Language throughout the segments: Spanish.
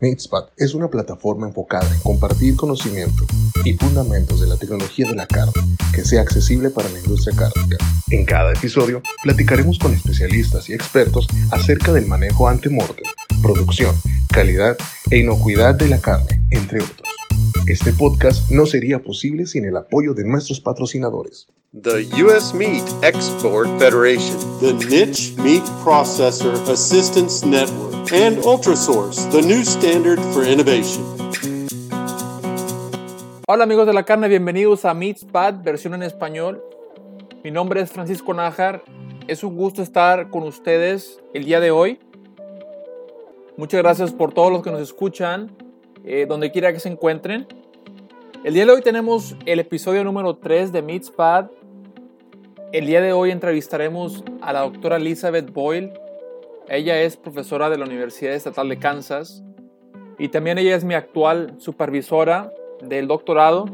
Meatspad es una plataforma enfocada en compartir conocimiento y fundamentos de la tecnología de la carne que sea accesible para la industria cárnica. En cada episodio platicaremos con especialistas y expertos acerca del manejo ante-mortem, producción, calidad e inocuidad de la carne, entre otros. Este podcast no sería posible sin el apoyo de nuestros patrocinadores. The U.S. Meat Export Federation, the Niche Meat Processor Assistance Network, and Ultrasource, the new standard for innovation. Hola amigos de la carne, bienvenidos a Meatspad, versión en español. Mi nombre es Francisco Nájar, es un gusto estar con ustedes el día de hoy. Muchas gracias por todos los que nos escuchan, donde quiera que se encuentren. El día de hoy tenemos el episodio número 3 de Meatspad. El día de hoy entrevistaremos a la doctora Elizabeth Boyle. Ella es profesora de la Universidad Estatal de Kansas y también ella es mi actual supervisora del doctorado.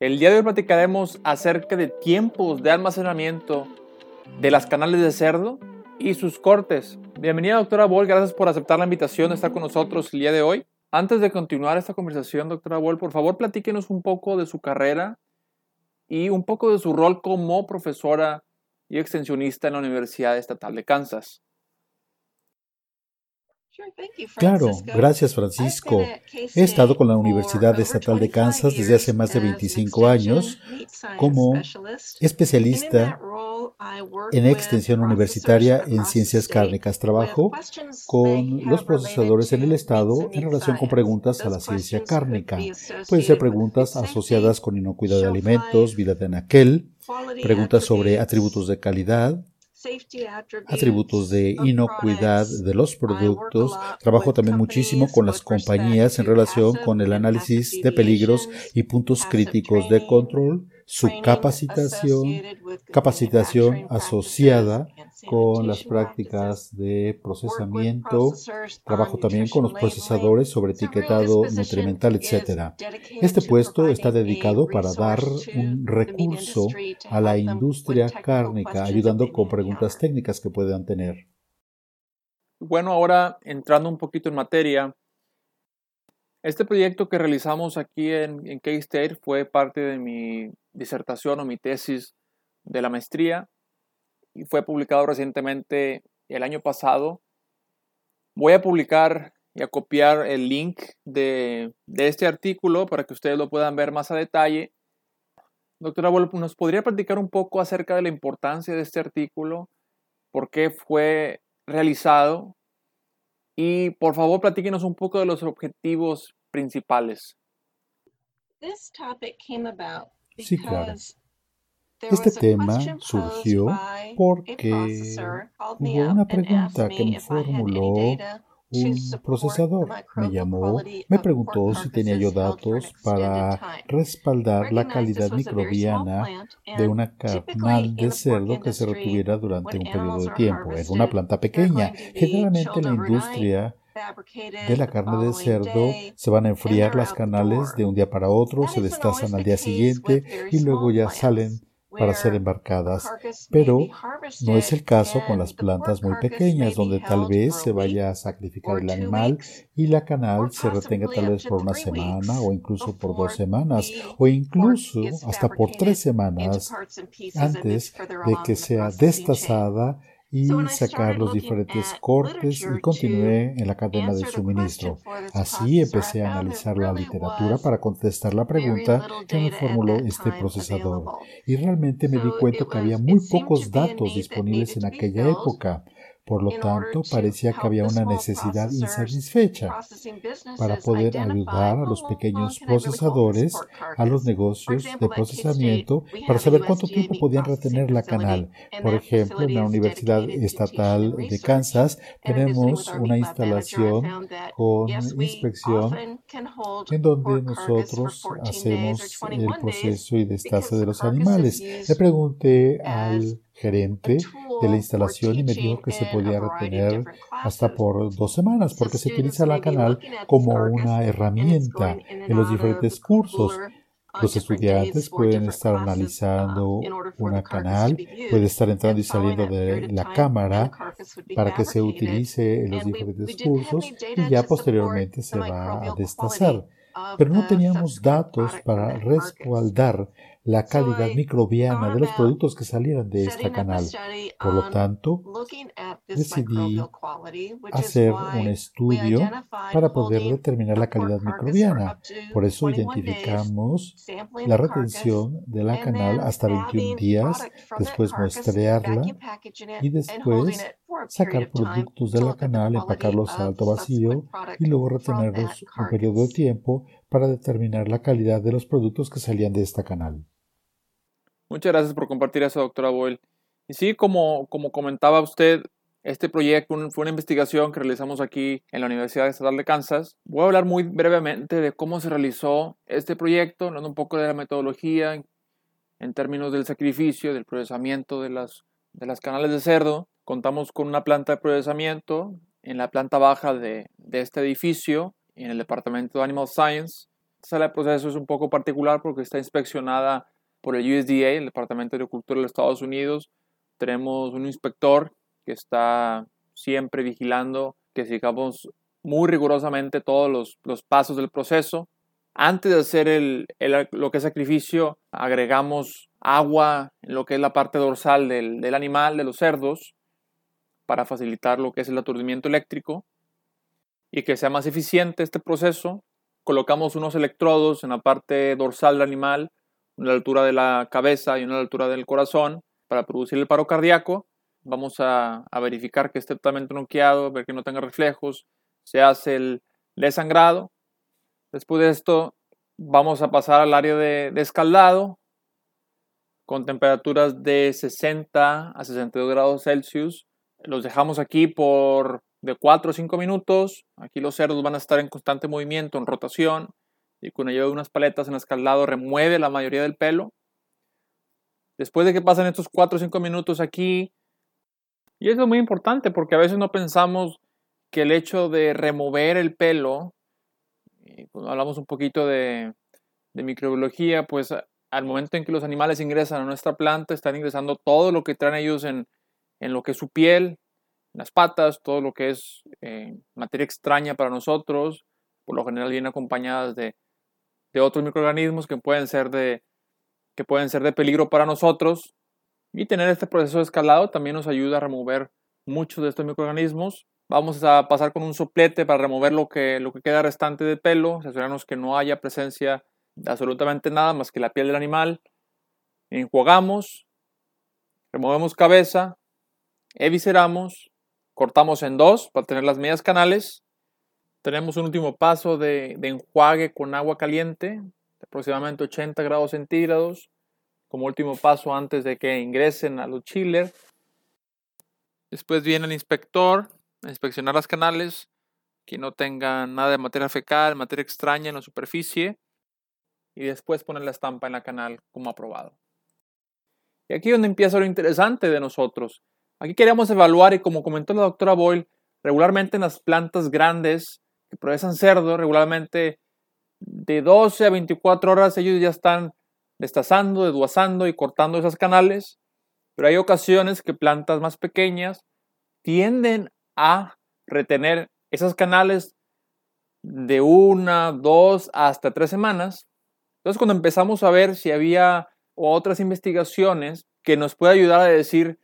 El día de hoy platicaremos acerca de tiempos de almacenamiento de las canales de cerdo y sus cortes. Bienvenida, doctora Boyle, gracias por aceptar la invitación de estar con nosotros el día de hoy. Antes de continuar esta conversación, doctora Boyle, por favor platíquenos un poco de su carrera y un poco de su rol como profesora y extensionista en la Universidad Estatal de Kansas. Claro, gracias Francisco. He estado con la Universidad Estatal de Kansas desde hace más de 25 años como especialista en extensión universitaria en ciencias cárnicas. Trabajo con los procesadores en el estado en relación con preguntas a la ciencia cárnica. Pueden ser preguntas asociadas con inocuidad de alimentos, vida de anaquel, preguntas sobre atributos de calidad, atributos de inocuidad de los productos. Trabajo también muchísimo con las compañías en relación con el análisis de peligros y puntos críticos de control, su capacitación asociada con las prácticas de procesamiento. Trabajo también con los procesadores sobre etiquetado nutrimental, etc. Este puesto está dedicado para dar un recurso a la industria cárnica, ayudando con preguntas técnicas que puedan tener. Bueno, ahora entrando un poquito en materia, este proyecto que realizamos aquí en K-State fue parte de mi disertación o mi tesis de la maestría y fue publicado recientemente el año pasado. Voy a publicar y a copiar el link de este artículo para que ustedes lo puedan ver más a detalle. Doctora Boyle, ¿nos podría platicar un poco acerca de la importancia de este artículo? ¿Por qué fue realizado? Y por favor, platíquenos un poco de los objetivos principales. Sí, claro. Este tema surgió porque hubo una pregunta que me formuló un procesador. Me llamó, me preguntó si tenía yo datos para respaldar la calidad microbiana de una carnal de cerdo que se retuviera durante un periodo de tiempo. Era una planta pequeña. Generalmente la industria de la carne de cerdo se van a enfriar las canales de un día para otro, se destazan al día siguiente y luego ya salen para ser embarcadas, pero no es el caso con las plantas muy pequeñas, donde tal vez se vaya a sacrificar el animal y la canal se retenga tal vez por una semana o incluso por 2 semanas o incluso hasta por 3 semanas antes de que sea destazada y sacar los diferentes cortes y continué en la cadena de suministro. Así empecé a analizar la literatura para contestar la pregunta que me formuló este procesador. Y realmente me di cuenta que había muy pocos datos disponibles en aquella época. Por lo tanto, parecía que había una necesidad insatisfecha para poder ayudar a los pequeños procesadores, a los negocios de procesamiento, para saber cuánto tiempo podían retener la canal. Por ejemplo, en la Universidad Estatal de Kansas tenemos una instalación con inspección en donde nosotros hacemos el proceso y destace de los animales. Le pregunté al gerente de la instalación y me dijo que se podía retener hasta por 2 semanas porque se utiliza la canal como una herramienta en los diferentes cursos. Los estudiantes pueden estar analizando una canal, puede estar entrando y saliendo de la cámara para que se utilice en los diferentes cursos y ya posteriormente se va a destazar. Pero no teníamos datos para respaldar la calidad microbiana de los productos que salieran de esta canal. Por lo tanto, decidí hacer un estudio para poder determinar la calidad microbiana. Por eso identificamos la retención de la canal hasta 21 días, después muestrearla y después sacar productos de la canal, empacarlos a alto vacío y luego retenerlos un periodo de tiempo para determinar la calidad de los productos que salían de esta canal. Muchas gracias por compartir eso, doctora Boyle. Y sí, como comentaba usted, este proyecto fue una investigación que realizamos aquí en la Universidad Estatal de Kansas. Voy a hablar muy brevemente de cómo se realizó este proyecto, hablando un poco de la metodología en términos del sacrificio, del procesamiento de las canales de cerdo. Contamos con una planta de procesamiento en la planta baja de este edificio, en el departamento de Animal Science. Esta sala de proceso es un poco particular porque está inspeccionada por el USDA, el Departamento de Agricultura de los Estados Unidos. Tenemos un inspector que está siempre vigilando que sigamos muy rigurosamente todos los pasos del proceso. Antes de hacer lo que es sacrificio, agregamos agua en lo que es la parte dorsal del animal, de los cerdos, para facilitar lo que es el aturdimiento eléctrico y que sea más eficiente este proceso. Colocamos unos electrodos en la parte dorsal del animal, una a la altura de la cabeza y una a la altura del corazón, para producir el paro cardíaco. Vamos a verificar que esté totalmente noqueado, ver que no tenga reflejos. Se hace el desangrado. Después de esto vamos a pasar al área de escaldado con temperaturas de 60 a 62 grados Celsius. Los dejamos aquí por de 4 o 5 minutos. Aquí los cerdos van a estar en constante movimiento, en rotación. Y con ayuda de unas paletas en escaldado remueve la mayoría del pelo. Después de que pasan estos 4 o 5 minutos aquí, y eso es muy importante porque a veces no pensamos que el hecho de remover el pelo, cuando hablamos un poquito de microbiología, pues al momento en que los animales ingresan a nuestra planta, están ingresando todo lo que traen ellos en lo que es su piel, en las patas, todo lo que es materia extraña para nosotros, por lo general vienen acompañadas de otros microorganismos que pueden ser de peligro para nosotros. Y tener este proceso de escalado también nos ayuda a remover muchos de estos microorganismos. Vamos a pasar con un soplete para remover lo que queda restante de pelo, asegurarnos que no haya presencia de absolutamente nada más que la piel del animal. Enjuagamos, removemos cabeza, evisceramos, cortamos en dos para tener las medias canales. Tenemos un último paso de enjuague con agua caliente, aproximadamente 80 grados centígrados, como último paso antes de que ingresen a los chillers. Después viene el inspector a inspeccionar las canales, que no tengan nada de materia fecal, materia extraña en la superficie, y después poner la estampa en la canal como aprobado. Y aquí es donde empieza lo interesante de nosotros. Aquí queríamos evaluar, y como comentó la doctora Boyle, regularmente en las plantas grandes que procesan cerdo, regularmente de 12 a 24 horas ellos ya están destazando, desguazando y cortando esas canales, pero hay ocasiones que plantas más pequeñas tienden a retener esas canales de 1, 2, hasta 3 semanas. Entonces, cuando empezamos a ver si había otras investigaciones que nos puede ayudar a decir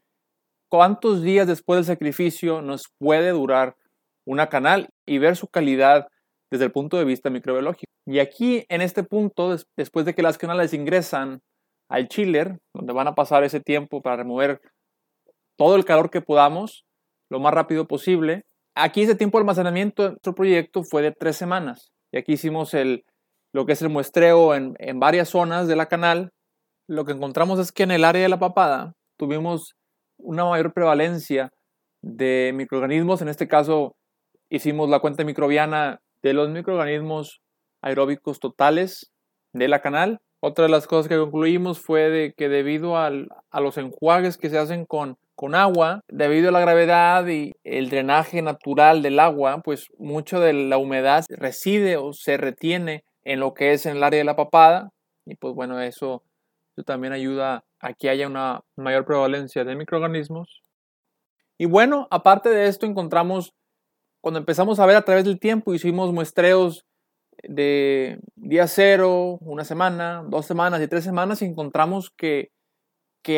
cuántos días después del sacrificio nos puede durar una canal y ver su calidad desde el punto de vista microbiológico. Y aquí, en este punto, después de que las canales ingresan al chiller, donde van a pasar ese tiempo para remover todo el calor que podamos, lo más rápido posible, aquí ese tiempo de almacenamiento de nuestro proyecto fue de 3 semanas. Y aquí hicimos lo que es el muestreo en varias zonas de la canal. Lo que encontramos es que en el área de la papada tuvimos una mayor prevalencia de microorganismos. En este caso, hicimos la cuenta microbiana de los microorganismos aeróbicos totales de la canal. Otra de las cosas que concluimos fue de que debido a los enjuagues que se hacen con agua, debido a la gravedad y el drenaje natural del agua, pues mucho de la humedad reside o se retiene en lo que es en el área de la papada. Y pues bueno, eso también ayuda a que haya una mayor prevalencia de microorganismos. Y bueno, aparte de esto encontramos, cuando empezamos a ver a través del tiempo, hicimos muestreos de día cero, una semana, 2 semanas y 3 semanas, y encontramos que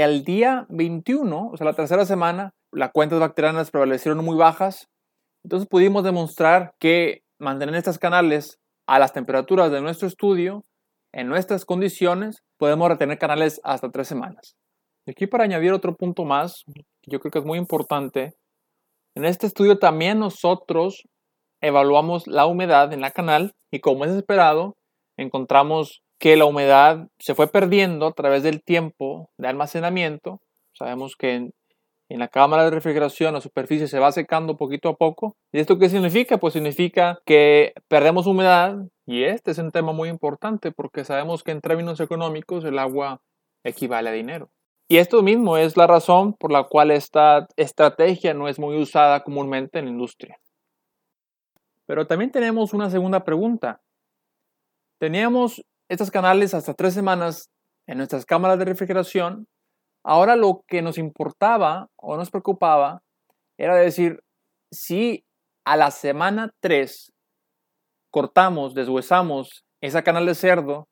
al día 21, o sea, la tercera semana, las cuentas bacterianas prevalecieron muy bajas. Entonces pudimos demostrar que mantener estos canales a las temperaturas de nuestro estudio, en nuestras condiciones, podemos retener canales hasta 3 semanas. Y aquí, para añadir otro punto más, que yo creo que es muy importante, en este estudio también nosotros evaluamos la humedad en la canal y, como es esperado, encontramos que la humedad se fue perdiendo a través del tiempo de almacenamiento. Sabemos que en la cámara de refrigeración la superficie se va secando poquito a poco. ¿Y esto qué significa? Pues significa que perdemos humedad, y este es un tema muy importante porque sabemos que en términos económicos el agua equivale a dinero. Y esto mismo es la razón por la cual esta estrategia no es muy usada comúnmente en la industria. Pero también tenemos una segunda pregunta. Teníamos estos canales hasta 3 semanas en nuestras cámaras de refrigeración. Ahora lo que nos importaba o nos preocupaba era decir, si a la semana 3 cortamos, deshuesamos esa canal de cerdo,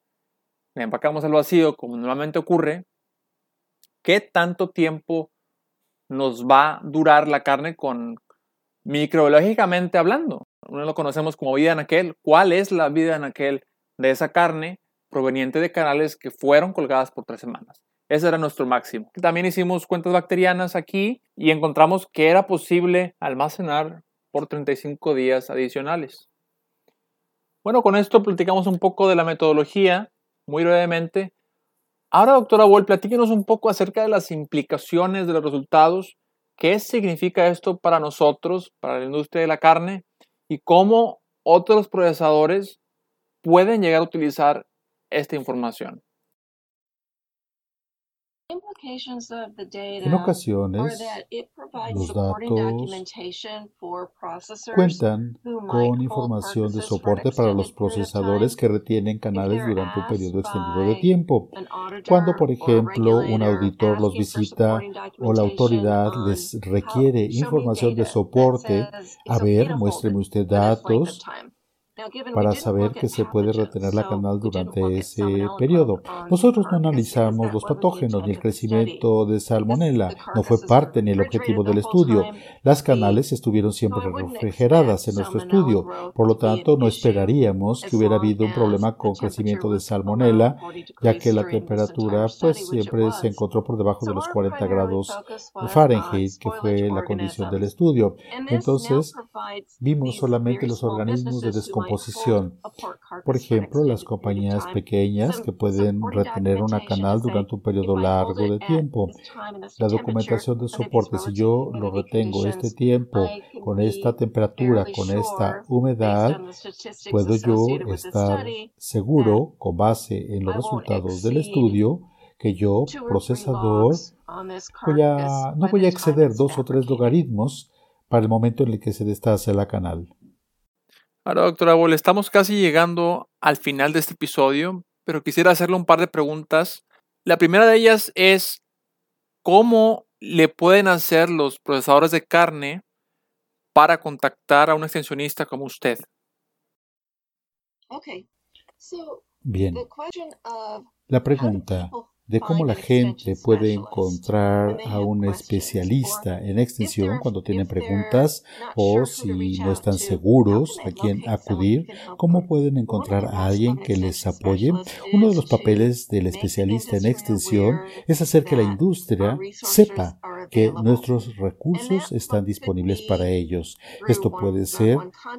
la empacamos al vacío como normalmente ocurre, ¿qué tanto tiempo nos va a durar la carne microbiológicamente hablando? No lo conocemos como vida en aquel. ¿Cuál es la vida en aquel de esa carne proveniente de canales que fueron colgadas por 3 semanas? Ese era nuestro máximo. También hicimos cuentas bacterianas aquí y encontramos que era posible almacenar por 35 días adicionales. Bueno, con esto platicamos un poco de la metodología, muy brevemente. Ahora, doctora Boyle, platíquenos un poco acerca de las implicaciones de los resultados. ¿Qué significa esto para nosotros, para la industria de la carne? Y cómo otros procesadores pueden llegar a utilizar esta información. En ocasiones, los datos cuentan con información de soporte para los procesadores que retienen canales durante un periodo extendido de tiempo. Cuando, por ejemplo, un auditor los visita o la autoridad les requiere información de soporte, a ver, muéstreme usted datos para saber que se puede retener la canal durante ese periodo. Nosotros no analizamos los patógenos ni el crecimiento de salmonela. No fue parte ni el objetivo del estudio. Las canales estuvieron siempre refrigeradas en nuestro estudio. Por lo tanto, no esperaríamos que hubiera habido un problema con crecimiento de salmonela, ya que la temperatura siempre se encontró por debajo de los 40 grados Fahrenheit, que fue la condición del estudio. Entonces, vimos solamente los organismos de descomposición. Por ejemplo, las compañías pequeñas que pueden retener una canal durante un periodo largo de tiempo. La documentación de soporte, si yo lo retengo este tiempo, con esta temperatura, con esta humedad, puedo yo estar seguro, con base en los resultados del estudio, que yo, procesador, no voy a exceder 2 o 3 logaritmos para el momento en el que se deshace la canal. Ahora, doctora Boyle, estamos casi llegando al final de este episodio, pero quisiera hacerle un par de preguntas. La primera de ellas es, ¿cómo le pueden hacer los procesadores de carne para contactar a un extensionista como usted? Bien. La pregunta de cómo la gente puede encontrar a un especialista en extensión cuando tienen preguntas o si no están seguros a quién acudir, cómo pueden encontrar a alguien que les apoye. Uno de los papeles del especialista en extensión es hacer que la industria sepa que nuestros recursos están disponibles para ellos. Esto puede ser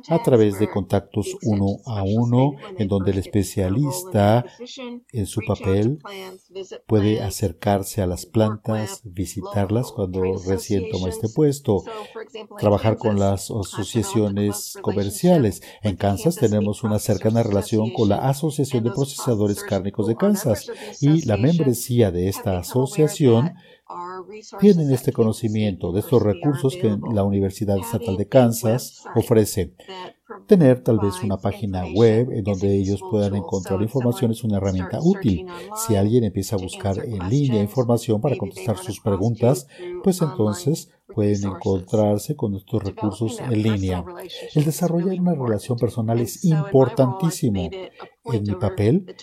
a través de contactos 1 a 1, en donde el especialista, en su papel, puede acercarse a las plantas, visitarlas cuando recién toma este puesto, trabajar con las asociaciones comerciales. En Kansas tenemos una cercana relación con la Asociación de Procesadores Cárnicos de Kansas, y la membresía de esta asociación tienen este conocimiento de estos recursos que la Universidad Estatal de Kansas ofrece. Tener tal vez una página web en donde ellos puedan encontrar información es una herramienta útil. Si alguien empieza a buscar en línea información para contestar sus preguntas, pues entonces pueden encontrarse con estos recursos en línea. El desarrollar una relación personal es importantísimo. En mi papel,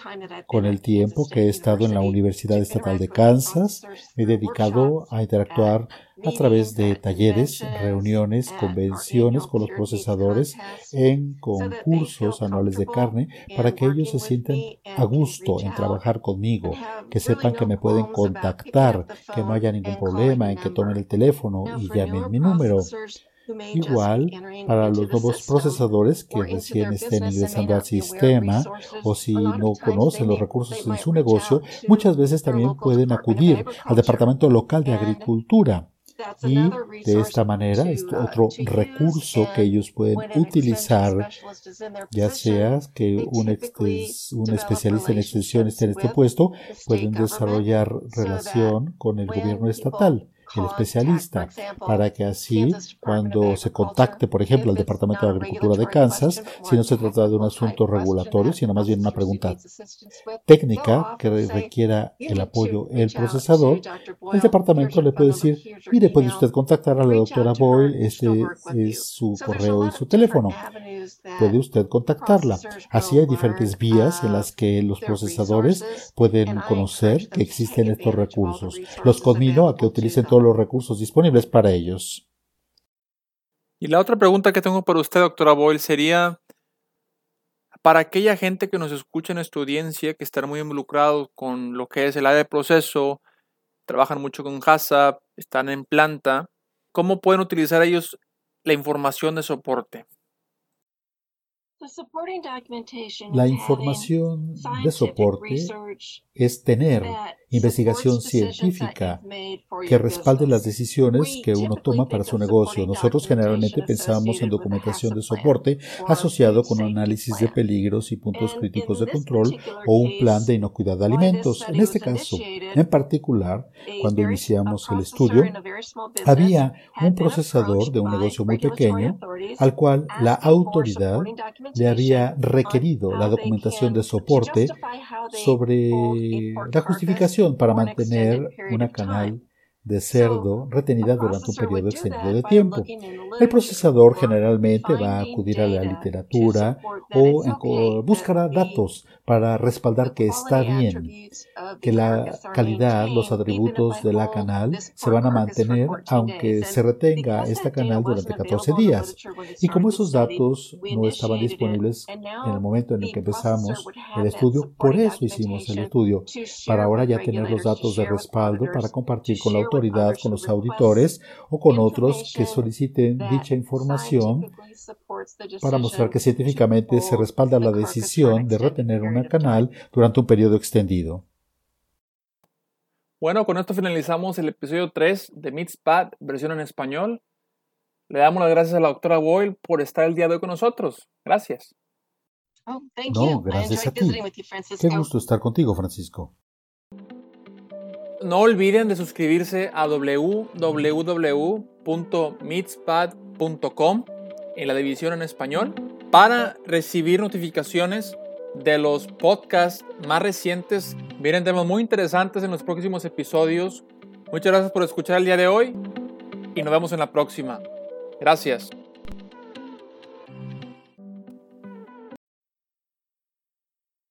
con el tiempo que he estado en la Universidad Estatal de Kansas, me he dedicado a interactuar a través de talleres, reuniones, convenciones con los procesadores en concursos anuales de carne para que ellos se sientan a gusto en trabajar conmigo, que sepan que me pueden contactar, que no haya ningún problema en que tomen el teléfono y llamen mi número. Igual para los nuevos procesadores que recién estén ingresando al sistema o si no conocen los recursos en su negocio, muchas veces también pueden acudir al Departamento Local de Agricultura. Y de esta manera es otro recurso que ellos pueden utilizar, ya sea que un especialista en extensión esté en este puesto, pueden desarrollar relación con el gobierno estatal, el especialista, para que así cuando se contacte, por ejemplo, al Departamento de Agricultura de Kansas, si no se trata de un asunto regulatorio, sino más bien una pregunta técnica que requiera el apoyo del procesador, el departamento le puede decir, mire, puede usted contactar a la doctora Boyle, este es su correo y su teléfono. Puede usted contactarla. Así hay diferentes vías en las que los procesadores pueden conocer que existen estos recursos. Los conmino a que utilicen todos los recursos disponibles para ellos. Y la otra pregunta que tengo para usted, doctora Boyle, sería para aquella gente que nos escucha en nuestra audiencia, que están muy involucrados con lo que es el área de proceso, trabajan mucho con HACCP, están en planta, ¿cómo pueden utilizar ellos la información de soporte? La información de soporte es tener investigación científica que respalde las decisiones que uno toma para su negocio. Nosotros generalmente pensamos en documentación de soporte asociado con un análisis de peligros y puntos críticos de control o un plan de inocuidad de alimentos. En este caso, en particular, cuando iniciamos el estudio, había un procesador de un negocio muy pequeño al cual la autoridad le había requerido la documentación de soporte sobre la justificación para mantener una canal de cerdo retenida durante un periodo extendido de tiempo. El procesador generalmente va a acudir a la literatura o buscará datos para respaldar que está bien, que la calidad, los atributos de la canal se van a mantener aunque se retenga esta canal durante 14 días. Y como esos datos no estaban disponibles en el momento en el que empezamos el estudio, por eso hicimos el estudio, para ahora ya tener los datos de respaldo para compartir con la autoridad, con los auditores o con otros que soliciten dicha información para mostrar que científicamente se respalda la decisión de retener una canal durante un periodo extendido. Bueno, con esto finalizamos el episodio 3 de Meatspad, versión en español. Le damos las gracias a la doctora Boyle por estar el día de hoy con nosotros. Gracias. No, gracias a ti. Qué gusto estar contigo, Francisco. No olviden de suscribirse a www.meatspad.com en la división en español para recibir notificaciones de los podcasts más recientes. Vienen temas muy interesantes en los próximos episodios. Muchas gracias por escuchar el día de hoy y nos vemos en la próxima. Gracias.